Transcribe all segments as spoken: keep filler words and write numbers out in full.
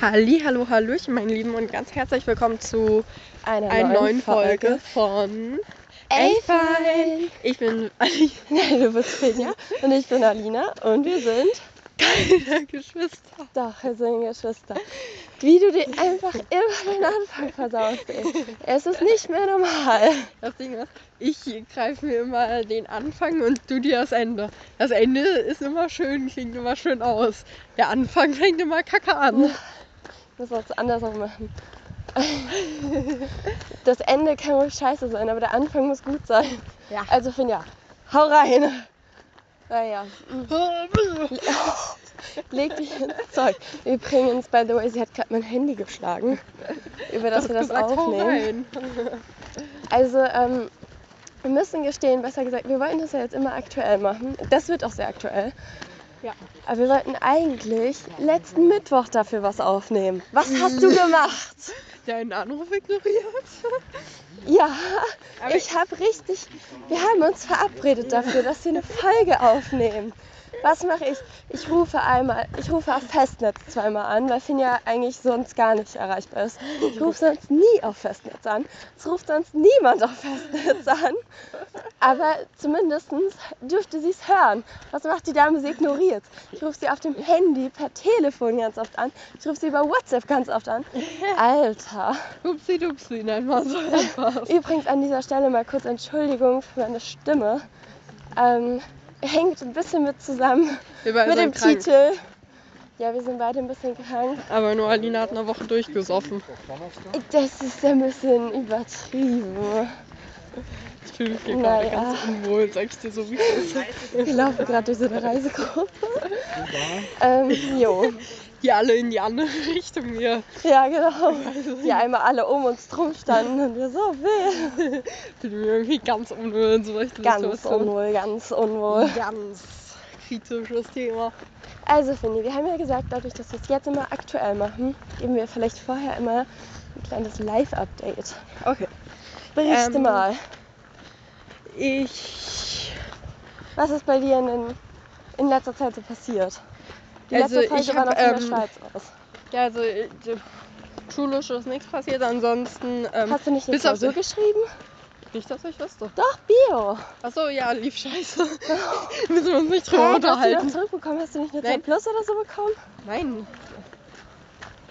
Halli, hallo, hallöchen, meine Lieben, und ganz herzlich willkommen zu einer, einer neuen, neuen Folge, Folge von A-Fine. Ich bin Alina. Nein, du bist Finja und ich bin Alina und wir sind keine Geschwister. Doch, wir sind Geschwister. Wie du dir einfach immer den Anfang versaust, ey. Es ist nicht mehr normal. Das Ding ist, ich greife mir immer den Anfang und du dir das Ende. Das Ende ist immer schön, klingt immer schön aus. Der Anfang fängt immer kacke an. Ich muss auch anders auch machen. Das Ende kann ruhig scheiße sein, aber der Anfang muss gut sein. Ja. Also Finja, hau rein. Naja. Leg dich ins Zeug. Übrigens, by the way, sie hat gerade mein Handy geschlagen, über das wir das aufnehmen. Also, ähm, wir müssen gestehen, besser gesagt, wir wollten das ja jetzt immer aktuell machen. Das wird auch sehr aktuell. Ja. Aber wir sollten eigentlich letzten Mittwoch dafür was aufnehmen. Was hast du gemacht? Deinen Anruf ignoriert? Ja, aber ich habe richtig... Wir haben uns verabredet dafür, dass wir eine Folge aufnehmen. Was mache ich? Ich rufe einmal, ich rufe auf Festnetz zweimal an, weil Finja eigentlich sonst gar nicht erreichbar ist. Ich rufe sonst nie auf Festnetz an. Es ruft sonst niemand auf Festnetz an. Aber zumindest dürfte sie es hören. Was macht die Dame? Sie ignoriert. Ich rufe sie auf dem Handy per Telefon ganz oft an. Ich rufe sie über WhatsApp ganz oft an. Alter. Upsi, dupsi, nein, mal so etwas. Übrigens an dieser Stelle mal kurz Entschuldigung für meine Stimme. Ähm... Hängt ein bisschen mit zusammen, mit dem krank. Titel. Ja, wir sind beide ein bisschen krank. Aber nur Alina hat eine Woche durchgesoffen. Das ist ein bisschen übertrieben. Ich fühle mich hier naja. gerade ganz unwohl, sag ich dir so, wie es ist. Wir laufen gerade durch so eine Reisegruppe. ähm, jo. Die alle in die andere Richtung hier. Ja, genau. Die einmal alle um uns drum standen und wir so weh. Ich bin mir irgendwie ganz unwohl in so einer Situation. Ganz unwohl, ganz unwohl. Ganz kritisches Thema. Also, Finja, wir haben ja gesagt, dadurch, dass wir es jetzt immer aktuell machen, geben wir vielleicht vorher immer ein kleines Live-Update. Okay. Berichte ähm, mal. Ich... Was ist bei dir in, in letzter Zeit so passiert? Die also ich habe ähm, ja also schulisch ist nichts passiert, ansonsten ähm, hast du nicht eine Klausur geschrieben? Nicht, dass ich wüsste. Doch, Bio. Achso, ja, lief scheiße. Oh. Müssen wir uns nicht drüber hey, unterhalten. Hast du das zurückbekommen? Hast du nicht eine zehn Plus oder so bekommen? Nein,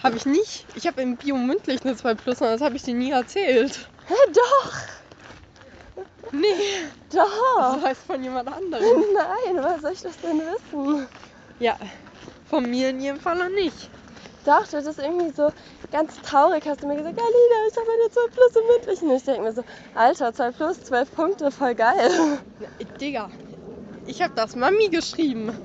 habe ich nicht. Ich habe im Bio mündlich eine zwei Plus, das habe ich dir nie erzählt. Ja, doch. Nee. Doch. Das weiß von jemand anderem. Nein, was soll ich das denn wissen? Ja. Von mir in jedem Fall noch nicht. Doch, das ist irgendwie so ganz traurig. Hast du mir gesagt, Alina, ich habe eine zwei Plus im Mündlichen. Ich denke mir so, Alter, zwei Plus, zwölf Punkte, voll geil. Na, Digga, ich habe das Mami geschrieben.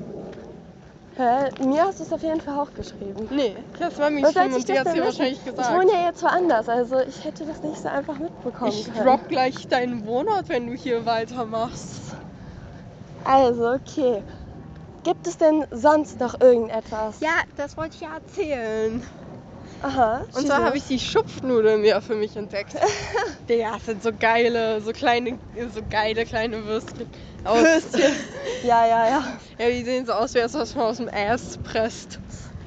Hä? Mir hast du es auf jeden Fall auch geschrieben. Nee, ich habe es Mami was geschrieben und dir hat es dir wahrscheinlich gesagt. Ich wohne ja jetzt woanders, also ich hätte das nicht so einfach mitbekommen ich können. Ich drop gleich deinen Wohnort, wenn du hier weitermachst. Also, okay. Gibt es denn sonst noch irgendetwas? Ja, das wollte ich ja erzählen. Aha. Und schieße. Zwar habe ich die Schupfnudeln ja für mich entdeckt. Ja, das sind so geile, so kleine, so geile kleine Würstchen. Aus. Würstchen. Ja, ja, ja. Ja, die sehen so aus, wie das, was man aus dem Ass presst.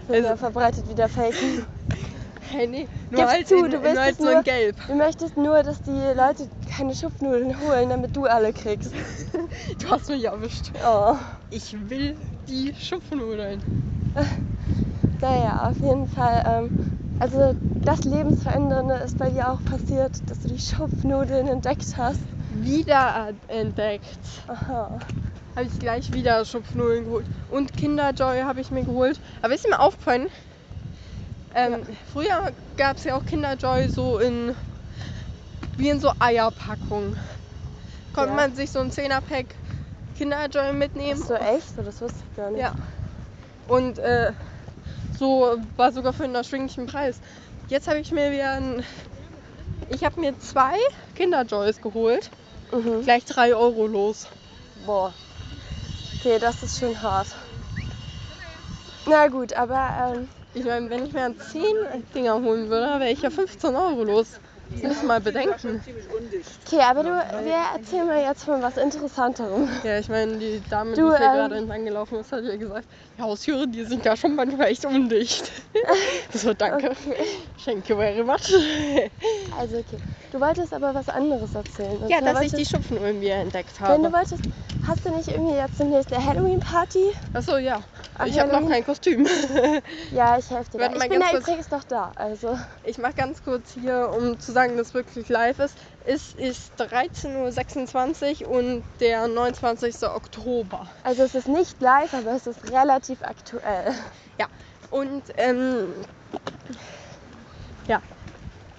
Also, verbreitet wieder Fake. Hey, nee. Nur Gib's halt zu, in, du willst nur halt nur, so in Gelb. Du möchtest nur, dass die Leute keine Schupfnudeln holen, damit du alle kriegst. Du hast mich erwischt. Oh. Ich will die Schupfnudeln. Naja, auf jeden Fall. Ähm, also das Lebensverändernde ist bei dir auch passiert, dass du die Schupfnudeln entdeckt hast. Wieder entdeckt. Aha. Habe ich gleich wieder Schupfnudeln geholt. Und Kinderjoy habe ich mir geholt. Aber ist mir aufgefallen, Ähm, ja. Früher gab es ja auch Kinderjoy so in, wie in so Eierpackungen. Konnte ja. man sich so ein zehner-Pack Kinderjoy mitnehmen. Ist so echt? Das wusste ich gar nicht. Ja. Und äh, so war sogar für einen erschwinglichen Preis. Jetzt habe ich mir wieder ein, ich habe mir zwei Kinderjoys geholt. Mhm. Gleich drei Euro los. Boah. Okay, das ist schon hart. Na gut, aber ähm, ich meine, wenn ich mir zehn Dinger holen würde, wäre ich ja fünfzehn Euro los. Das müssen wir mal bedenken. Okay, aber du, wir erzählen mal jetzt von was Interessanterem. Ja, ich meine, die Dame, die du, hier ähm, gerade entlang gelaufen ist, hat ja gesagt, die Haustüre, die sind ja schon manchmal echt undicht. So, danke. Okay. Thank you very much. Also, okay. Du wolltest aber was anderes erzählen. Also, ja, dass wolltest, ich die Schupfen irgendwie entdeckt habe. Wenn du wolltest, hast du nicht irgendwie jetzt demnächst eine Halloween-Party? Achso, ja. Ach, ich habe noch kein Kostüm. Ja, ich helfe dir. Ich bin ja übrigens noch da. Also. Ich mache ganz kurz hier, um zu sagen, dass wirklich live ist. Es ist dreizehn Uhr sechsundzwanzig und der neunundzwanzigste Oktober. Also es ist nicht live, aber es ist relativ aktuell. Ja, und ähm, ja.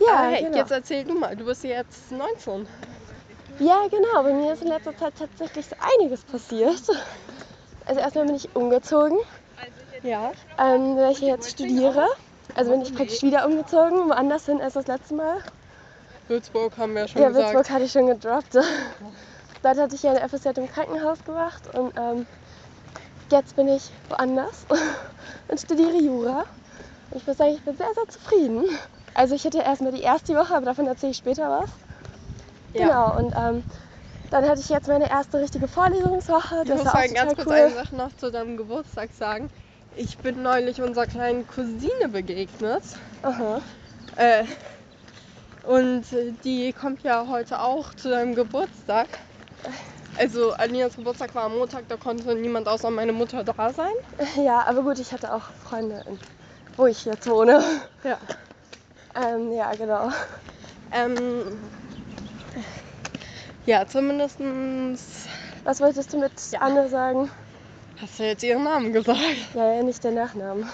Ja, aber hey, genau. Jetzt erzähl du mal, du bist jetzt neunzehn. Ja, genau. Bei mir ist in letzter Zeit tatsächlich einiges passiert. Also erstmal bin ich umgezogen, ja. ähm, weil ich jetzt studiere. Also bin ich praktisch wieder umgezogen, woanders hin als das letzte Mal. Würzburg haben wir ja schon ja, gesagt. Ja, Würzburg hatte ich schon gedroppt. Dort hatte ich ja eine F S J im Krankenhaus gemacht und ähm, jetzt bin ich woanders und studiere Jura. Und ich muss sagen, ich bin sehr, sehr zufrieden. Also ich hatte erstmal die erste Woche, aber davon erzähle ich später was. Ja. Genau, und ähm, dann hatte ich jetzt meine erste richtige Vorlesungswoche. Das ich muss sagen, ganz cool. kurz eine Sache noch zu deinem Geburtstag sagen. Ich bin neulich unserer kleinen Cousine begegnet. Aha. Äh, und die kommt ja heute auch zu deinem Geburtstag. Also Alinas Geburtstag war am Montag, da konnte niemand außer meine Mutter da sein. Ja, aber gut, ich hatte auch Freunde, wo ich jetzt wohne. Ja. Ähm, ja, genau. Ähm... Ja, zumindest. Was wolltest du mit ja. Anne sagen? Hast du jetzt ihren Namen gesagt? Ja, ja, nicht den Nachnamen.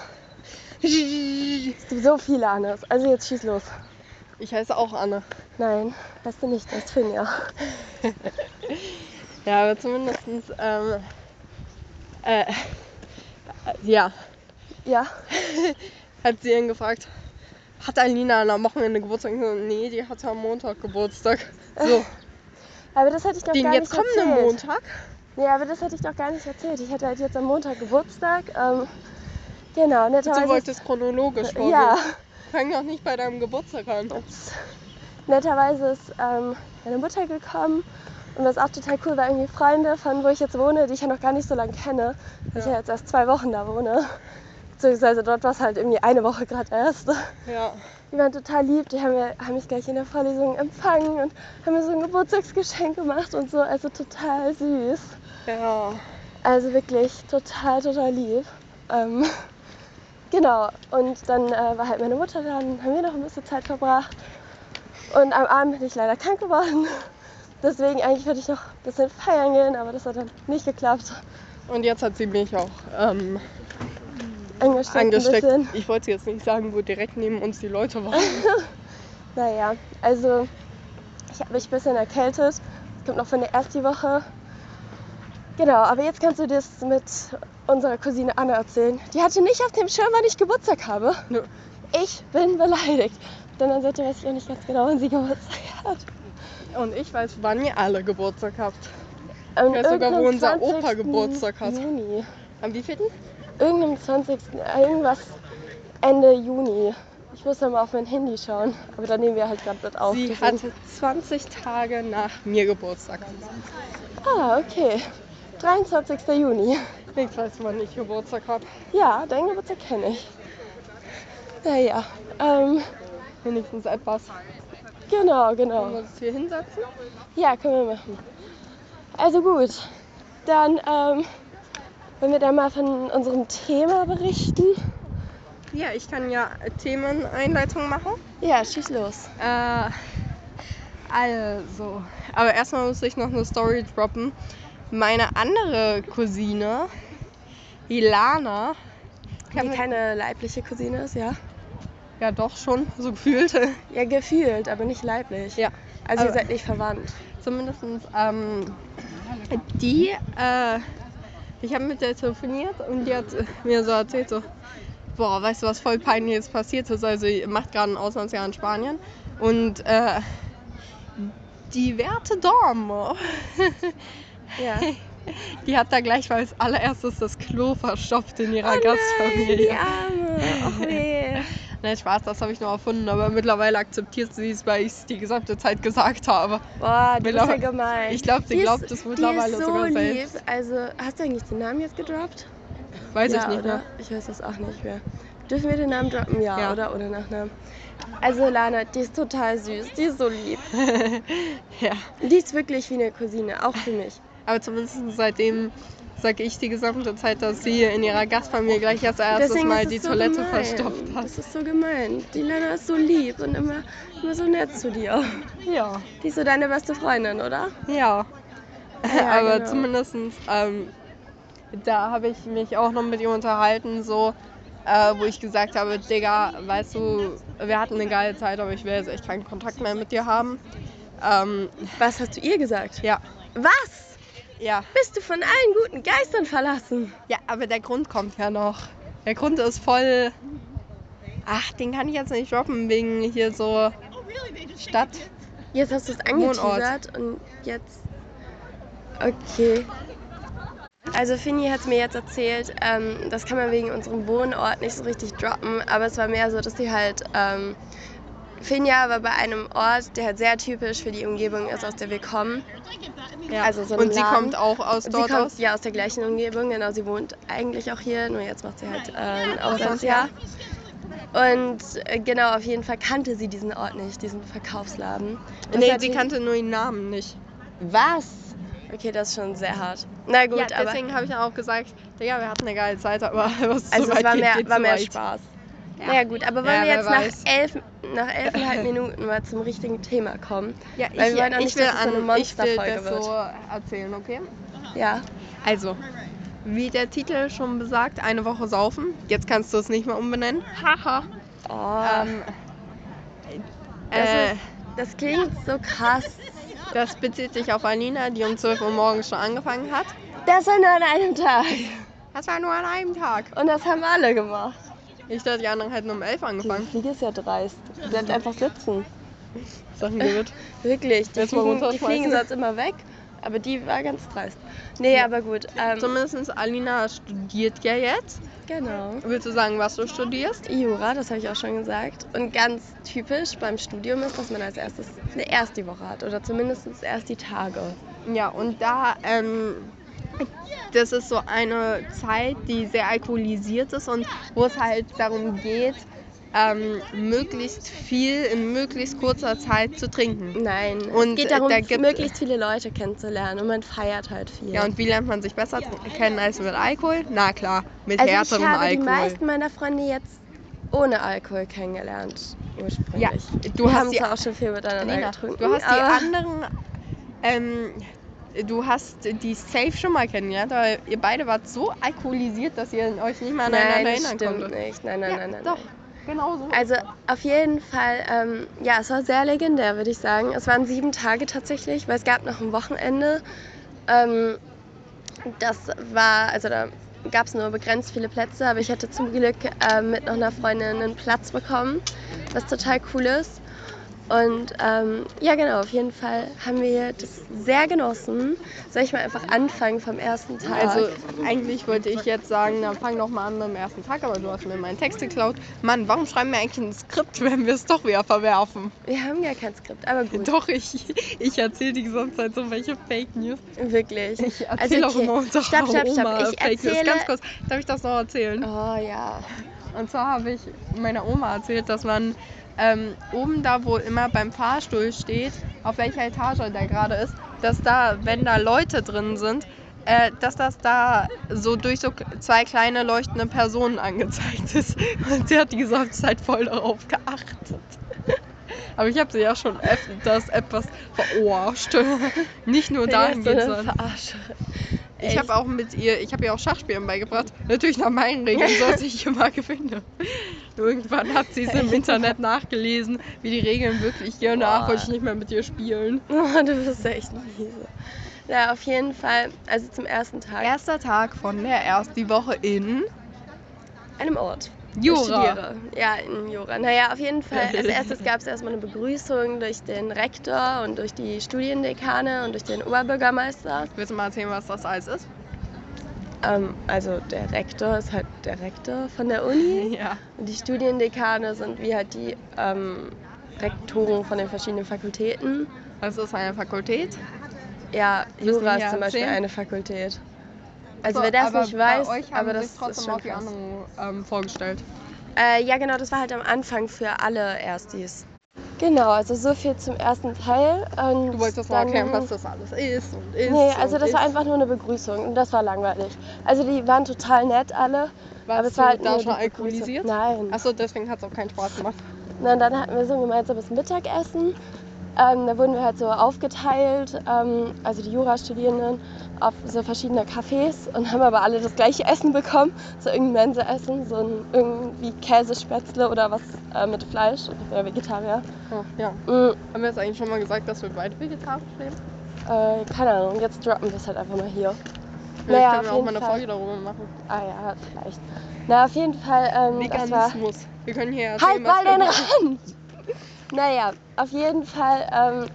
Es gibt so viele Annes. Also jetzt schieß los. Ich heiße auch Anne. Nein, weißt du nicht, das ist Finja. Ja, aber zumindest. Ähm, äh, ja. Ja. Hat sie ihn gefragt, hat Alina am Wochenende Geburtstag? Nee, die hatte am Montag Geburtstag. So. Aber das hatte ich doch Den gar nicht erzählt. Den jetzt kommenden Montag? Nee, aber das hatte ich doch gar nicht erzählt. Ich hatte halt jetzt am Montag Geburtstag. Ähm, genau, netterweise... Du wolltest chronologisch vorgehen. Ja. Fang doch nicht bei deinem Geburtstag an. Jetzt. Netterweise ist ähm, meine Mutter gekommen. Und was auch total cool war, irgendwie Freunde von wo ich jetzt wohne, die ich ja noch gar nicht so lange kenne. Weil ja. ich ja jetzt erst zwei Wochen da wohne. Beziehungsweise dort war es halt irgendwie eine Woche gerade erst. Ja. Die waren total lieb, die haben, wir, haben mich gleich in der Vorlesung empfangen und haben mir so ein Geburtstagsgeschenk gemacht und so, also total süß. Ja. Also wirklich total, total lieb. Ähm, genau, und dann äh, war halt meine Mutter da, dann haben wir noch ein bisschen Zeit verbracht. Und am Abend bin ich leider krank geworden. Deswegen eigentlich wollte ich noch ein bisschen feiern gehen, aber das hat dann nicht geklappt. Und jetzt hat sie mich auch... Ähm angesteckt. Ich wollte jetzt nicht sagen, wo direkt neben uns die Leute waren. Naja, also ich habe mich ein bisschen erkältet. Das kommt noch von der ersten Woche. Genau, aber jetzt kannst du das mit unserer Cousine Anne erzählen. Die hatte nicht auf dem Schirm, wann ich Geburtstag habe. Nö. Ich bin beleidigt. Denn dann seitdem weiß ich auch nicht ganz genau, wann sie Geburtstag hat. Und ich weiß, wann ihr alle Geburtstag habt. Am ich weiß sogar, wo unser Opa Geburtstag hat. Juni. Am wievielten? Irgendeinem zwanzigsten irgendwas Ende Juni. Ich muss ja mal auf mein Handy schauen. Aber da nehmen wir halt gerade mit auf. Sie hatte zwanzig Tage nach mir Geburtstag. Ah, okay. dreiundzwanzigster Juni. Nichts weiß, wann ich Geburtstag habe. Ja, deinen Geburtstag kenne ich. Naja, ähm... wenigstens etwas. Genau, genau. Können wir uns hier hinsetzen? Ja, können wir machen. Also gut, dann, ähm... wollen wir da mal von unserem Thema berichten? Ja, ich kann ja Themeneinleitung machen. Ja, schieß los. Äh, also, aber erstmal muss ich noch eine Story droppen. Meine andere Cousine, Ilana. Die mit, keine leibliche Cousine ist, ja? Ja, doch schon, so gefühlt. Ja, gefühlt, aber nicht leiblich. Ja. Also, ihr seid nicht verwandt. Zumindest, ähm, die, äh, ich habe mit der telefoniert und die hat mir so erzählt, so, boah, weißt du, was voll Peinliches passiert ist? Also, ihr macht gerade ein Auslandsjahr in Spanien und äh, die werte Dormo, ja. Die hat da gleich als allererstes das Klo verstopft in ihrer oh Gastfamilie. Nein, die Arme. Oh, nee. Nein, Spaß, das habe ich nur erfunden, aber mittlerweile akzeptiert sie es, weil ich es die gesamte Zeit gesagt habe. Boah, das ist ja gemein. Ich glaube, sie glaubt es mittlerweile sogar selbst. Also, hast du eigentlich den Namen jetzt gedroppt? Weiß ich nicht mehr. Ich weiß das auch nicht mehr. Dürfen wir den Namen droppen? Ja, ja. Oder ohne Nachnamen. Also Lana, die ist total süß, die ist so lieb. Ja. Die ist wirklich wie eine Cousine, auch für mich. Aber zumindest seitdem sage ich die gesamte Zeit, dass sie in ihrer Gastfamilie gleich als erstes Deswegen Mal die so Toilette gemein. verstopft hat. Das ist so gemein. Die Lana ist so lieb und immer, immer so nett zu dir. Ja. Die ist so deine beste Freundin, oder? Ja. Ja, aber genau. Zumindest ähm, da habe ich mich auch noch mit ihr unterhalten, so. Äh, wo ich gesagt habe, Digga, weißt du, wir hatten eine geile Zeit, aber ich will jetzt echt keinen Kontakt mehr mit dir haben. Ähm, Was hast du ihr gesagt? Ja. Was? Ja. Bist du von allen guten Geistern verlassen? Ja, aber der Grund kommt ja noch. Der Grund ist voll... Ach, den kann ich jetzt nicht droppen, wegen hier so Stadt. Jetzt hast du es angeteasert und jetzt... Okay. Also Finja hat es mir jetzt erzählt, ähm, das kann man wegen unserem Wohnort nicht so richtig droppen, aber es war mehr so, dass sie halt, ähm, Finja war bei einem Ort, der halt sehr typisch für die Umgebung ist, aus der wir kommen. Ja. Also so ein Und Laden. Sie kommt auch aus dort sie kommt, aus? Ja, aus der gleichen Umgebung, genau, sie wohnt eigentlich auch hier, nur jetzt macht sie halt äh, ein Auslandsjahr. Und äh, genau, auf jeden Fall kannte sie diesen Ort nicht, diesen Verkaufsladen. Das nee, sie kannte nur den Namen nicht. Was? Okay, das ist schon sehr hart. Na gut, ja, aber... deswegen habe ich dann auch gesagt, Digga, wir hatten eine geile Zeit, aber was also es war mehr, geht, war mehr Spaß. Ja. Naja gut, aber wollen ja, wir jetzt nach elf, nach elfeinhalb Minuten mal zum richtigen Thema kommen? Ja, ich, Weil wir wollen auch nicht, ich will dass es an, so eine Monsterfolge wird. So erzählen, okay? Ja. Also, wie der Titel schon besagt, eine Woche saufen. Jetzt kannst du es nicht mehr umbenennen. Haha. Oh. Ähm, das, äh, ist, das klingt so krass. Das bezieht sich auf Alina, die um zwölf Uhr morgens schon angefangen hat. Das war nur an einem Tag. Das war nur an einem Tag. Und das haben alle gemacht. Ich dachte, die anderen hätten um elf angefangen. Die Fliege ist ja dreist. Die bleibt einfach sitzen. Sachen gehört. Wirklich. Die Fliegen, die Fliegen sonst immer weg. Aber die war ganz dreist. Nee, ja. aber gut. Ähm, Zumindest Alina studiert ja jetzt. Genau. Willst du sagen, was du studierst? Jura, das habe ich auch schon gesagt. Und ganz typisch beim Studium ist, dass man als erstes eine erste Woche hat. Oder zumindest erst die Tage. Ja, und da, ähm, das ist so eine Zeit, die sehr alkoholisiert ist und wo es halt darum geht, Ähm, möglichst viel in möglichst kurzer Zeit zu trinken. Nein, und es geht darum, da gibt, möglichst viele Leute kennenzulernen und man feiert halt viel. Ja, und wie lernt man sich besser kennen als mit Alkohol? Na klar, mit also härterem Alkohol. Also ich habe Alkohol. die meisten meiner Freunde jetzt ohne Alkohol kennengelernt, ursprünglich. Ja, du Wir hast haben die, auch schon viel miteinander Lena, getrunken. Du hast die anderen... Ähm, Du hast die Safe schon mal kennengelernt, aber ihr beide wart so alkoholisiert, dass ihr euch nicht mehr aneinander erinnern konntet. Nein, das stimmt nicht. Nein, nein, ja, nein, nein. Doch. Nein. Genau so. Also auf jeden Fall, ähm, ja, es war sehr legendär, würde ich sagen. Es waren sieben Tage tatsächlich, weil es gab noch ein Wochenende. Ähm, das war, also da gab es nur begrenzt viele Plätze, aber ich hatte zum Glück äh, mit noch einer Freundin einen Platz bekommen, was total cool ist. Und ähm, ja genau, auf jeden Fall haben wir das sehr genossen. Soll ich mal einfach anfangen vom ersten Tag? Also eigentlich wollte ich jetzt sagen, dann fang doch mal an beim ersten Tag, aber du hast mir meinen Text geklaut. Mann, warum schreiben wir eigentlich ein Skript, wenn wir es doch wieder verwerfen? Wir haben ja kein Skript, aber gut. Doch, ich, ich erzähle die gesamte Zeit so welche Fake News. Wirklich? Ich erzähle also, okay. auch immer unsere stopp, stopp, stopp. Oma ich Fake erzähle... News. Ganz kurz, darf ich das noch erzählen? Oh ja. Und zwar habe ich meiner Oma erzählt, dass man... Ähm, oben da, wo immer beim Fahrstuhl steht, auf welcher Etage der gerade ist, dass da, wenn da Leute drin sind, äh, dass das da so durch so zwei kleine leuchtende Personen angezeigt ist. Und sie hat die gesamte Zeit voll darauf geachtet. Aber ich habe sie ja schon öfters etwas verarscht. Nicht nur dahin geht's dann. Ich habe auch mit ihr, ich habe ihr auch Schachspielen beigebracht. Natürlich nach meinen Regeln, sodass ich immer gewinne. Irgendwann hat sie es im Internet nachgelesen, wie die Regeln wirklich hier und danach wollte ich nicht mehr mit ihr spielen. Oh, du bist echt miese. Ja, auf jeden Fall, also zum ersten Tag. Erster Tag von der ersten Woche in einem Ort. Jura. Ja, in Jura. Naja, auf jeden Fall. Als erstes gab es erstmal eine Begrüßung durch den Rektor und durch die Studiendekane und durch den Oberbürgermeister. Willst du mal erzählen, was das alles ist? Ähm, also der Rektor ist halt der Rektor von der Uni. Ja. Und die Studiendekane sind wie halt die ähm, Rektoren von den verschiedenen Fakultäten. Was ist eine Fakultät? Ja, Jura ist zum Beispiel zehn eine Fakultät. Also so, wer das nicht weiß, bei euch haben aber das sich trotzdem ist schon auch die anderen ähm, vorgestellt. Äh, ja genau, das war halt am Anfang für alle Erstis. Genau, also so viel zum ersten Teil. Und du wolltest das mal erklären, was das alles ist und ist. Nee, also das war einfach nur eine Begrüßung und das war langweilig. Also die waren total nett alle. Warst du halt da schon alkoholisiert? Nein. Achso, deswegen hat es auch keinen Spaß gemacht. Na, dann hatten wir so ein gemeinsames Mittagessen. Ähm, da wurden wir halt so aufgeteilt, ähm, also die Jurastudierenden, auf so verschiedene Cafés und haben aber alle das gleiche Essen bekommen. So irgendein Menseessen, so ein, irgendwie Käsespätzle oder was äh, mit Fleisch. Ich bin ja Vegetarier. Ja, ja. Mhm. Haben wir jetzt eigentlich schon mal gesagt, dass wir beide vegetarisch leben? Äh, keine Ahnung, jetzt droppen wir es halt einfach mal hier. Vielleicht naja, können wir auch mal eine Fall. Folge darüber machen. Ah ja, vielleicht. Na, auf jeden Fall, ähm, Veganismus. Das war... Wir können hier... Halt mal den Rand! Naja, auf jeden Fall, ähm,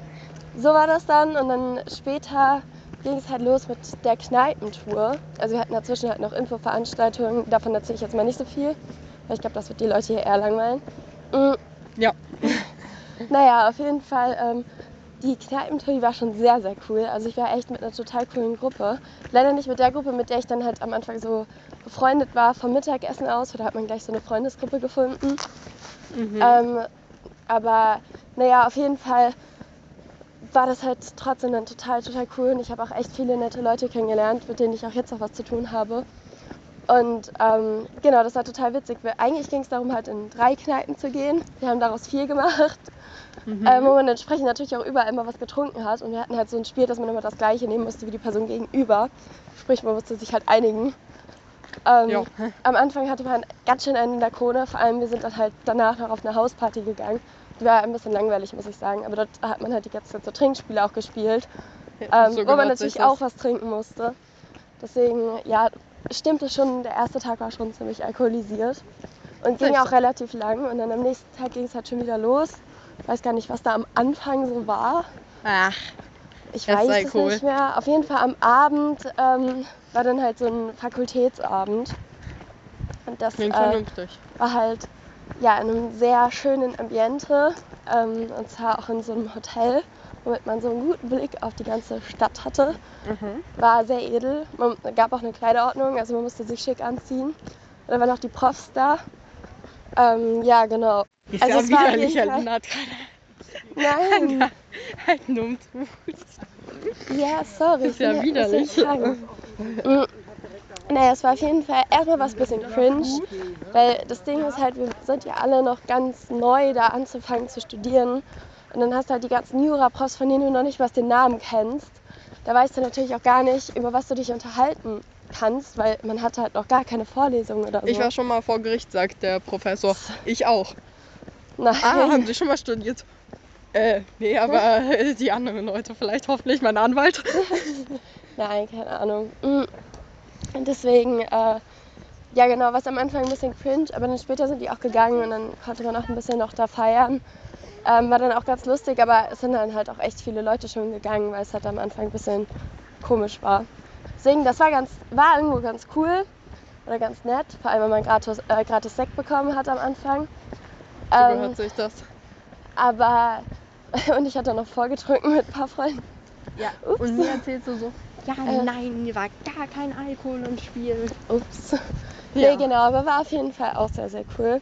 so war das dann und dann später ging es halt los mit der Kneipentour. Also wir hatten dazwischen halt noch Infoveranstaltungen, davon erzähle ich jetzt mal nicht so viel, weil ich glaube, das wird die Leute hier eher langweilen. Mhm. Ja. Naja, auf jeden Fall, ähm, die Kneipentour, die war schon sehr, sehr cool. Also ich war echt mit einer total coolen Gruppe. Leider nicht mit der Gruppe, mit der ich dann halt am Anfang so befreundet war, vom Mittagessen aus, da hat man gleich so eine Freundesgruppe gefunden. Mhm. Ähm, Aber naja, auf jeden Fall war das halt trotzdem dann total, total cool. Und ich habe auch echt viele nette Leute kennengelernt, mit denen ich auch jetzt noch was zu tun habe. Und ähm, genau, das war total witzig. Wir, eigentlich ging es darum, halt in drei Kneipen zu gehen. Wir haben daraus vier gemacht, mhm. ähm, wo man entsprechend natürlich auch überall immer was getrunken hat. Und wir hatten halt so ein Spiel, dass man immer das Gleiche nehmen musste wie die Person gegenüber. Sprich, man musste sich halt einigen. Ähm, am Anfang hatte man ganz schön einen in der Krone, vor allem wir sind dann halt danach noch auf eine Hausparty gegangen. Die war ein bisschen langweilig, muss ich sagen, aber dort hat man halt die ganze Zeit so Trinkspiele auch gespielt, ja, ähm, so wo man natürlich auch was trinken musste. Deswegen, ja, stimmt es schon, der erste Tag war schon ziemlich alkoholisiert und ging auch relativ lang und dann am nächsten Tag ging es halt schon wieder los. Ich weiß gar nicht, was da am Anfang so war. Ach. Ich weiß es cool. nicht mehr. Auf jeden Fall am Abend ähm, war dann halt so ein Fakultätsabend. Und das äh, war halt ja, in einem sehr schönen Ambiente. Ähm, und zwar auch in so einem Hotel, womit man so einen guten Blick auf die ganze Stadt hatte. Mhm. War sehr edel. Man gab auch eine Kleiderordnung, also man musste sich schick anziehen. Und dann waren auch die Profs da. Ähm, ja, genau. Ist also ja es war widerlich, Alina hat gerade... Nein. Halt nur um zu. Ja, sorry. Das ist ja widerlich. Mhm. Naja, es war auf jeden Fall erstmal was bisschen cringe, weil das Ding ist halt, wir sind ja alle noch ganz neu da anzufangen zu studieren und dann hast du halt die ganzen Jura-Profs, von denen du noch nicht mal den Namen kennst. Da weißt du natürlich auch gar nicht, über was du dich unterhalten kannst, weil man hatte halt noch gar keine Vorlesungen oder so. Ich war schon mal vor Gericht, sagt der Professor. Ich auch. Nein. Ah, haben Sie schon mal studiert? Äh, nee, aber hm? die anderen Leute vielleicht, hoffentlich mein Anwalt. Nein, keine Ahnung. Und deswegen, äh, ja genau, was am Anfang ein bisschen cringe, aber dann später sind die auch gegangen und dann konnte man auch ein bisschen noch da feiern. Ähm, war dann auch ganz lustig, aber es sind dann halt auch echt viele Leute schon gegangen, weil es halt am Anfang ein bisschen komisch war. Deswegen, das war ganz, war irgendwo ganz cool oder ganz nett, vor allem wenn man gratis, äh, gratis Sekt bekommen hat am Anfang. So gehört ähm, sich das. Aber, und ich hatte noch vorgetrunken mit ein paar Freunden. Ja, ups. Und mir erzählst du so, ja, äh, nein, hier war gar kein Alkohol im Spiel. Ups. Ja. Nee, genau, aber war auf jeden Fall auch sehr, sehr cool.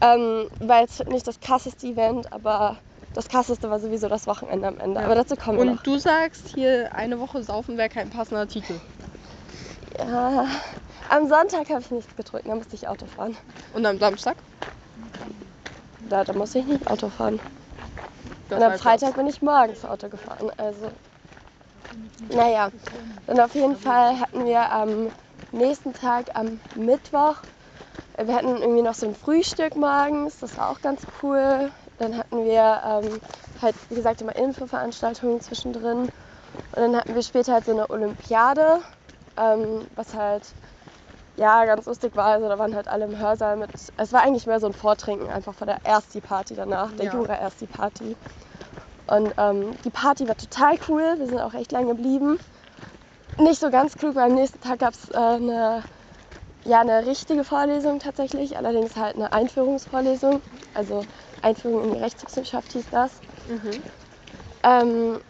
Ähm, war jetzt nicht das krasseste Event, aber das krasseste war sowieso das Wochenende am Ende. Ja. Aber dazu kommen wir noch. Und du sagst, hier eine Woche saufen wäre kein passender Titel. Ja, am Sonntag habe ich nichts getrunken, da musste ich Auto fahren. Und am Samstag? Da, da muss ich nicht Auto fahren. Das und am Freitag bin ich morgens Auto gefahren. Also, naja. Und auf jeden Fall hatten wir am nächsten Tag, am Mittwoch, wir hatten irgendwie noch so ein Frühstück morgens. Das war auch ganz cool. Dann hatten wir ähm, halt, wie gesagt, immer Infoveranstaltungen zwischendrin. Und dann hatten wir später halt so eine Olympiade, ähm, was halt... ja, ganz lustig war, also da waren halt alle im Hörsaal mit, es war eigentlich mehr so ein Vortrinken einfach von der Ersti-Party danach, der ja. Jura-Ersti-Party. Und ähm, die Party war total cool, wir sind auch echt lang geblieben. nicht so ganz klug, weil am nächsten Tag gab es äh, eine, ja, eine richtige Vorlesung tatsächlich, allerdings halt eine Einführungsvorlesung, also Einführung in die Rechtswissenschaft hieß das. Mhm. Ähm,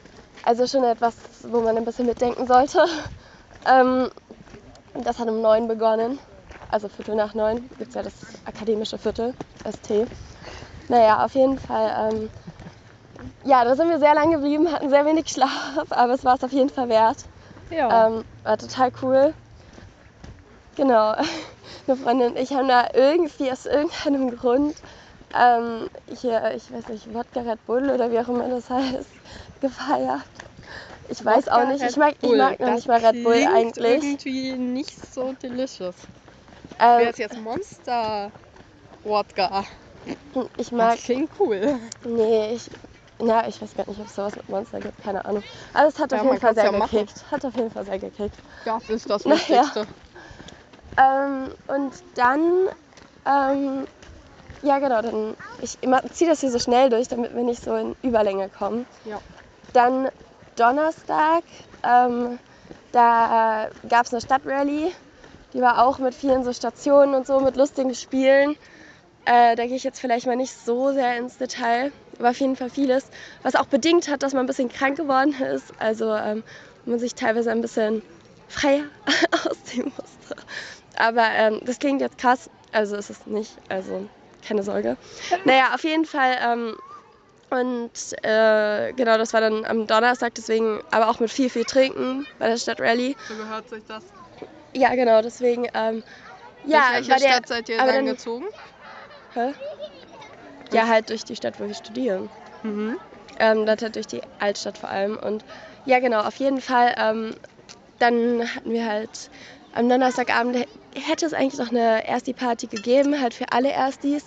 also schon etwas, wo man ein bisschen mitdenken sollte. Ähm, das hat um neun begonnen, also Viertel nach neun, gibt es ja das akademische Viertel, S T. Naja, auf jeden Fall, ähm, ja, da sind wir sehr lange geblieben, hatten sehr wenig Schlaf, aber es war es auf jeden Fall wert. Ja. Ähm, war total cool. Genau, eine Freundin und ich haben da irgendwie aus irgendeinem Grund ähm, hier, ich weiß nicht, Wodka Red Bull oder wie auch immer das heißt, gefeiert. Ich weiß Wodka auch nicht, Red ich mag, ich mag noch nicht mal Red Bull eigentlich. Das irgendwie nicht so delicious. Ähm, Wer ist jetzt Monster Wodka? Ich mag... Das klingt cool. Nee, ich... Na, ich weiß gar nicht, ob es sowas mit Monster gibt, keine Ahnung. Aber es hat ja, auf jeden Fall sehr ja gekickt. Machen. Hat auf jeden Fall sehr gekickt. Ja, das ist das Wichtigste. Ähm, und dann, ähm, ja genau, dann, ich ziehe das hier so schnell durch, damit wir nicht so in Überlänge kommen. Ja. Dann Donnerstag, ähm, da äh, gab es eine Stadtrallye, die war auch mit vielen so Stationen und so, mit lustigen Spielen. Äh, da gehe ich jetzt vielleicht mal nicht so sehr ins Detail, aber auf jeden Fall vieles, was auch bedingt hat, dass man ein bisschen krank geworden ist, also ähm, man sich teilweise ein bisschen freier aussehen musste. Aber ähm, das klingt jetzt krass, also ist es nicht, also keine Sorge. Naja, auf jeden Fall ähm, und äh, genau, das war dann am Donnerstag, deswegen aber auch mit viel, viel Trinken bei der Stadtrallye. So gehört sich das? Ja, genau, deswegen, ähm, ja. Durch welche Stadt seid ihr dann gezogen? Hä? Ja, halt durch die Stadt, wo wir studieren. Mhm. Ähm, dann halt durch die Altstadt vor allem. Und ja, genau, auf jeden Fall. Ähm, dann hatten wir halt am Donnerstagabend, hätte es eigentlich noch eine Ersti-Party gegeben, halt für alle Erstis.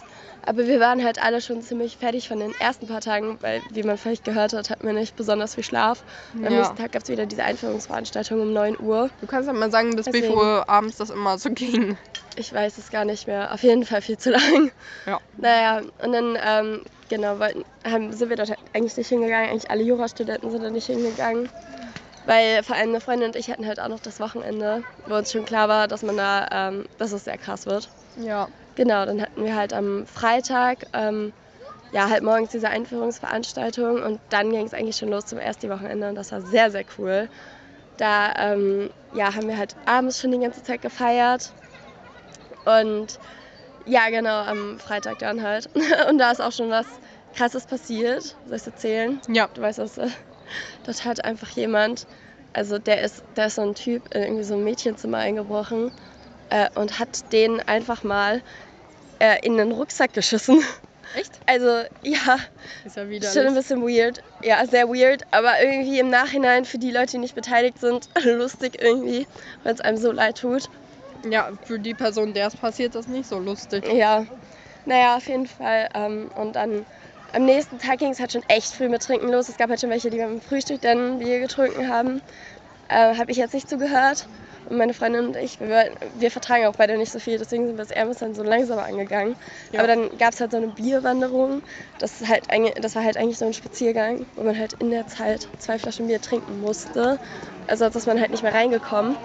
Aber wir waren halt alle schon ziemlich fertig von den ersten paar Tagen, weil, wie man vielleicht gehört hat, hatten wir nicht besonders viel Schlaf. Ja. Am nächsten Tag gab es wieder diese Einführungsveranstaltung um neun Uhr. Du kannst ja mal sagen, bis Deswegen, wie viel Uhr abends das immer so ging. Ich weiß es gar nicht mehr. Auf jeden Fall viel zu lang. Ja. Naja, und dann ähm, genau, wollten, haben, sind wir dort eigentlich nicht hingegangen. Eigentlich alle Jurastudenten sind da nicht hingegangen. Weil vor allem eine Freundin und ich hatten halt auch noch das Wochenende, wo uns schon klar war, dass man da, ähm, dass es sehr krass wird. Ja. Genau, dann hatten wir halt am Freitag, ähm, ja, halt morgens diese Einführungsveranstaltung und dann ging es eigentlich schon los zum ersten Wochenende und das war sehr, sehr cool. Da, ähm, ja, haben wir halt abends schon die ganze Zeit gefeiert und ja, genau, am Freitag dann halt. Und da ist auch schon was Krasses passiert, soll ich es erzählen? Ja. Du weißt, was, äh, dort hat einfach jemand, also der ist, der ist so ein Typ, in irgendwie so ein Mädchenzimmer eingebrochen. Äh, und hat den einfach mal äh, in den Rucksack geschissen. Echt? Also, ja. Ist ja widerlich. Schon ein bisschen weird. Ja, sehr weird. Aber irgendwie im Nachhinein für die Leute, die nicht beteiligt sind, lustig irgendwie, weil es einem so leid tut. Ja, für die Person, der es passiert, ist nicht so lustig. Ja. Naja, auf jeden Fall. Ähm, und dann am nächsten Tag ging es halt schon echt früh mit Trinken los. Es gab halt schon welche, die beim Frühstück dann Bier getrunken haben. Äh, habe ich jetzt nicht zugehört. Und meine Freundin und ich, wir, wir vertragen auch beide nicht so viel, deswegen sind wir das eher ein bisschen so langsamer angegangen. Ja. Aber dann gab es halt so eine Bierwanderung. Das, ist halt, das war halt eigentlich so ein Spaziergang, wo man halt in der Zeit zwei Flaschen Bier trinken musste. Also sonst ist man halt nicht mehr reingekommen.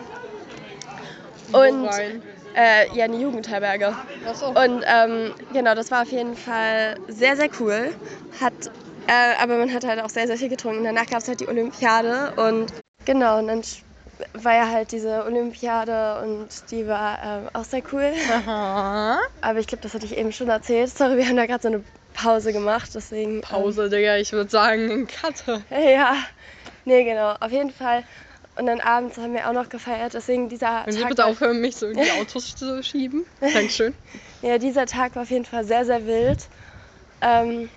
Und rein? äh, ja, eine Jugendherberge. Ach so. Und ähm, genau, das war auf jeden Fall sehr, sehr cool. Hat, äh, aber man hat halt auch sehr, sehr viel getrunken. Danach gab es halt die Olympiade und genau, und dann war ja halt diese Olympiade und die war ähm, auch sehr cool. Aha. Aber ich glaube, das hatte ich eben schon erzählt. Sorry, wir haben da gerade so eine Pause gemacht, deswegen... Pause, ähm, Digga, ich würde sagen, ein Cutter. Ja, nee, genau, auf jeden Fall. Und dann abends haben wir auch noch gefeiert, deswegen dieser Wenn Tag... Wenn Sie bitte aufhören, mich so in die Autos zu schieben. Dankeschön. Ja, dieser Tag war auf jeden Fall sehr, sehr wild. Ähm,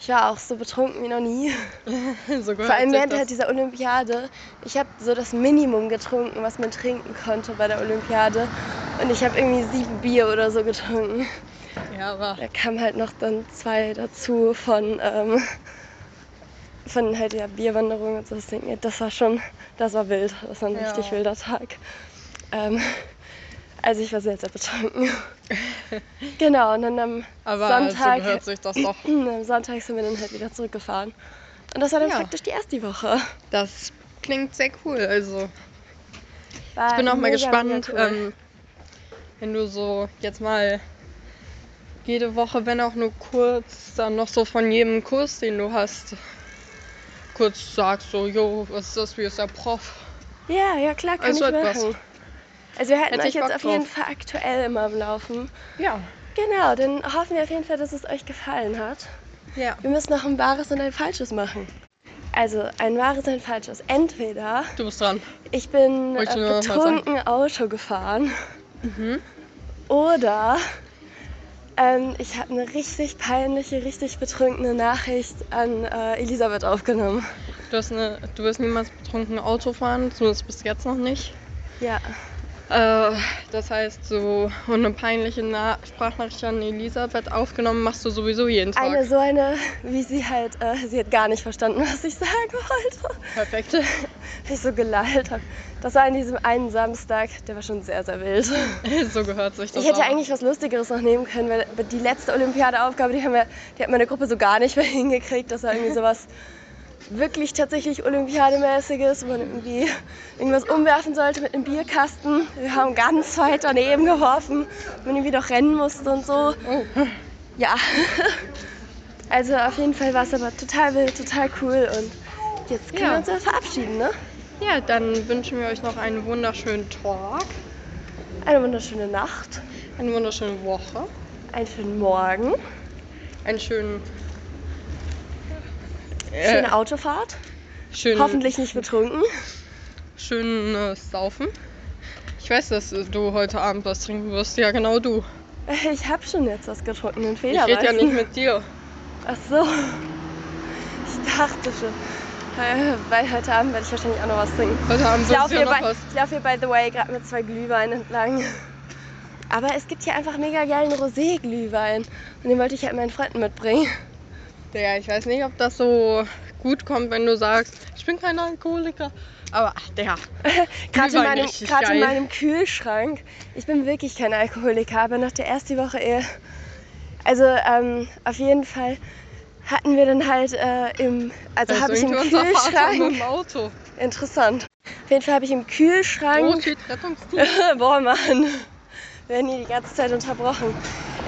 Ich war auch so betrunken wie noch nie. So gut. Vor allem während halt dieser Olympiade. Ich habe so das Minimum getrunken, was man trinken konnte bei der Olympiade. Und ich habe irgendwie sieben Bier oder so getrunken. Ja, aber... Da kamen halt noch dann zwei dazu von, ähm, von halt der Bierwanderung und so. Das war schon, das war wild. Das war ein ja. richtig wilder Tag. Ähm, also ich war sehr, sehr betrunken. Genau, und dann am Aber Sonntag, also hört sich das doch. Am Sonntag sind wir dann halt wieder zurückgefahren. Und das war dann ja. praktisch die erste Woche. Das klingt sehr cool, also. War ich bin auch mal gespannt, cool. ähm, wenn du so jetzt mal jede Woche, wenn auch nur kurz, dann noch so von jedem Kurs, den du hast, kurz sagst so, jo, was ist das, wie ist der Prof? Ja, ja klar, kann also ich etwas. machen. Also wir halten Hätt euch jetzt auf jeden Fall aktuell immer am Laufen. Ja. Genau, dann hoffen wir auf jeden Fall, dass es euch gefallen hat. Ja. Wir müssen noch ein Wahres und ein Falsches machen. Also ein Wahres und ein Falsches. Entweder... Du bist dran. Ich bin ich äh, betrunken Auto gefahren. Mhm. Oder ähm, ich habe eine richtig peinliche, richtig betrunkene Nachricht an äh, Elisabeth aufgenommen. Du, hast eine, du wirst niemals betrunken Auto fahren, zumindest bis jetzt noch nicht. Ja. Äh, das heißt, so eine peinliche Na- Sprachnachricht an Elisabeth aufgenommen machst du sowieso jeden Tag. Eine so eine, wie sie halt, äh, sie hat gar nicht verstanden, was ich sagen wollte. Perfekt. Ich so gelallt habe. Das war an diesem einen Samstag, der war schon sehr, sehr wild. So gehört sich das. Ich hätte auch. eigentlich was Lustigeres noch nehmen können, weil die letzte Olympiadeaufgabe, die, haben wir, die hat meine Gruppe so gar nicht mehr hingekriegt. Das war irgendwie sowas... wirklich tatsächlich Olympiademäßiges, wo man irgendwie irgendwas umwerfen sollte mit einem Bierkasten. Wir haben ganz weit daneben geworfen, man irgendwie doch rennen musste und so. Oh. Ja, also auf jeden Fall war es aber total wild, total cool und jetzt können ja. wir uns ja verabschieden, ne? Ja, dann wünschen wir euch noch einen wunderschönen Tag. Eine wunderschöne Nacht. Eine wunderschöne Woche. Einen schönen Morgen. Einen schönen... Schöne Autofahrt. Schön, hoffentlich nicht betrunken. Schönes Saufen. Ich weiß, dass du heute Abend was trinken wirst. Ja, genau du. Ich habe schon jetzt was getrunken, den Fehler. Ich rede ja nicht mit dir. Ach so. Ich dachte schon. Weil heute Abend werde ich wahrscheinlich auch noch was trinken. Heute Abend ich laufe ja hier, noch bei, was. Ich laufe hier, by the way, gerade mit zwei Glühwein entlang. Aber es gibt hier einfach mega geilen Rosé-Glühwein. Und den wollte ich halt meinen Freunden mitbringen. Ja, ich weiß nicht, ob das so gut kommt, wenn du sagst, ich bin kein Alkoholiker. Aber ach, der. Gerade in, meinem, grad in meinem Kühlschrank. Ich bin wirklich kein Alkoholiker, aber nach der ersten Woche eher. Also ähm, auf jeden Fall hatten wir dann halt äh, im, also habe ich im Kühlschrank. Mit dem Auto. Interessant. Auf jeden Fall habe ich im Kühlschrank. Oh, die Rettungskuh. Boah, Mann. Wir werden hier die ganze Zeit unterbrochen.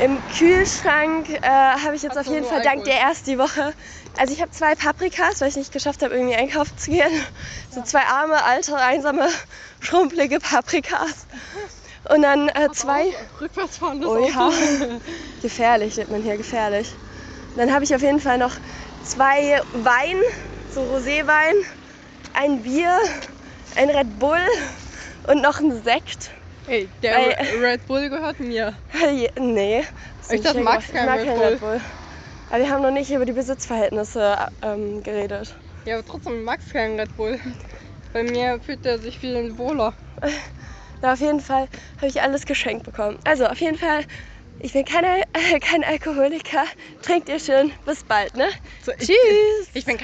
Im Kühlschrank äh, habe ich jetzt Hast auf jeden Fall dank der ersten Woche, also ich habe zwei Paprikas, weil ich nicht geschafft habe, irgendwie einkaufen zu gehen. So zwei arme, alte, einsame, schrumpelige Paprikas. Und dann äh, zwei... Rückwärtsfahrendes Auto. Oh ja, gefährlich, nennt man hier, gefährlich. Und dann habe ich auf jeden Fall noch zwei Wein, so Roséwein, ein Bier, ein Red Bull und noch einen Sekt. Ey, der Weil, Red Bull gehört mir. Nee. Ich dachte, mag keinen Red, kein Red Bull. Aber wir haben noch nicht über die Besitzverhältnisse ähm, geredet. Ja, aber trotzdem mag ich keinen Red Bull. Bei mir fühlt er sich viel wohler. Na, auf jeden Fall habe ich alles geschenkt bekommen. Also, auf jeden Fall, ich bin keine, äh, kein Alkoholiker. Trinkt ihr schön. Bis bald, ne? So, Tschüss! Ich, ich bin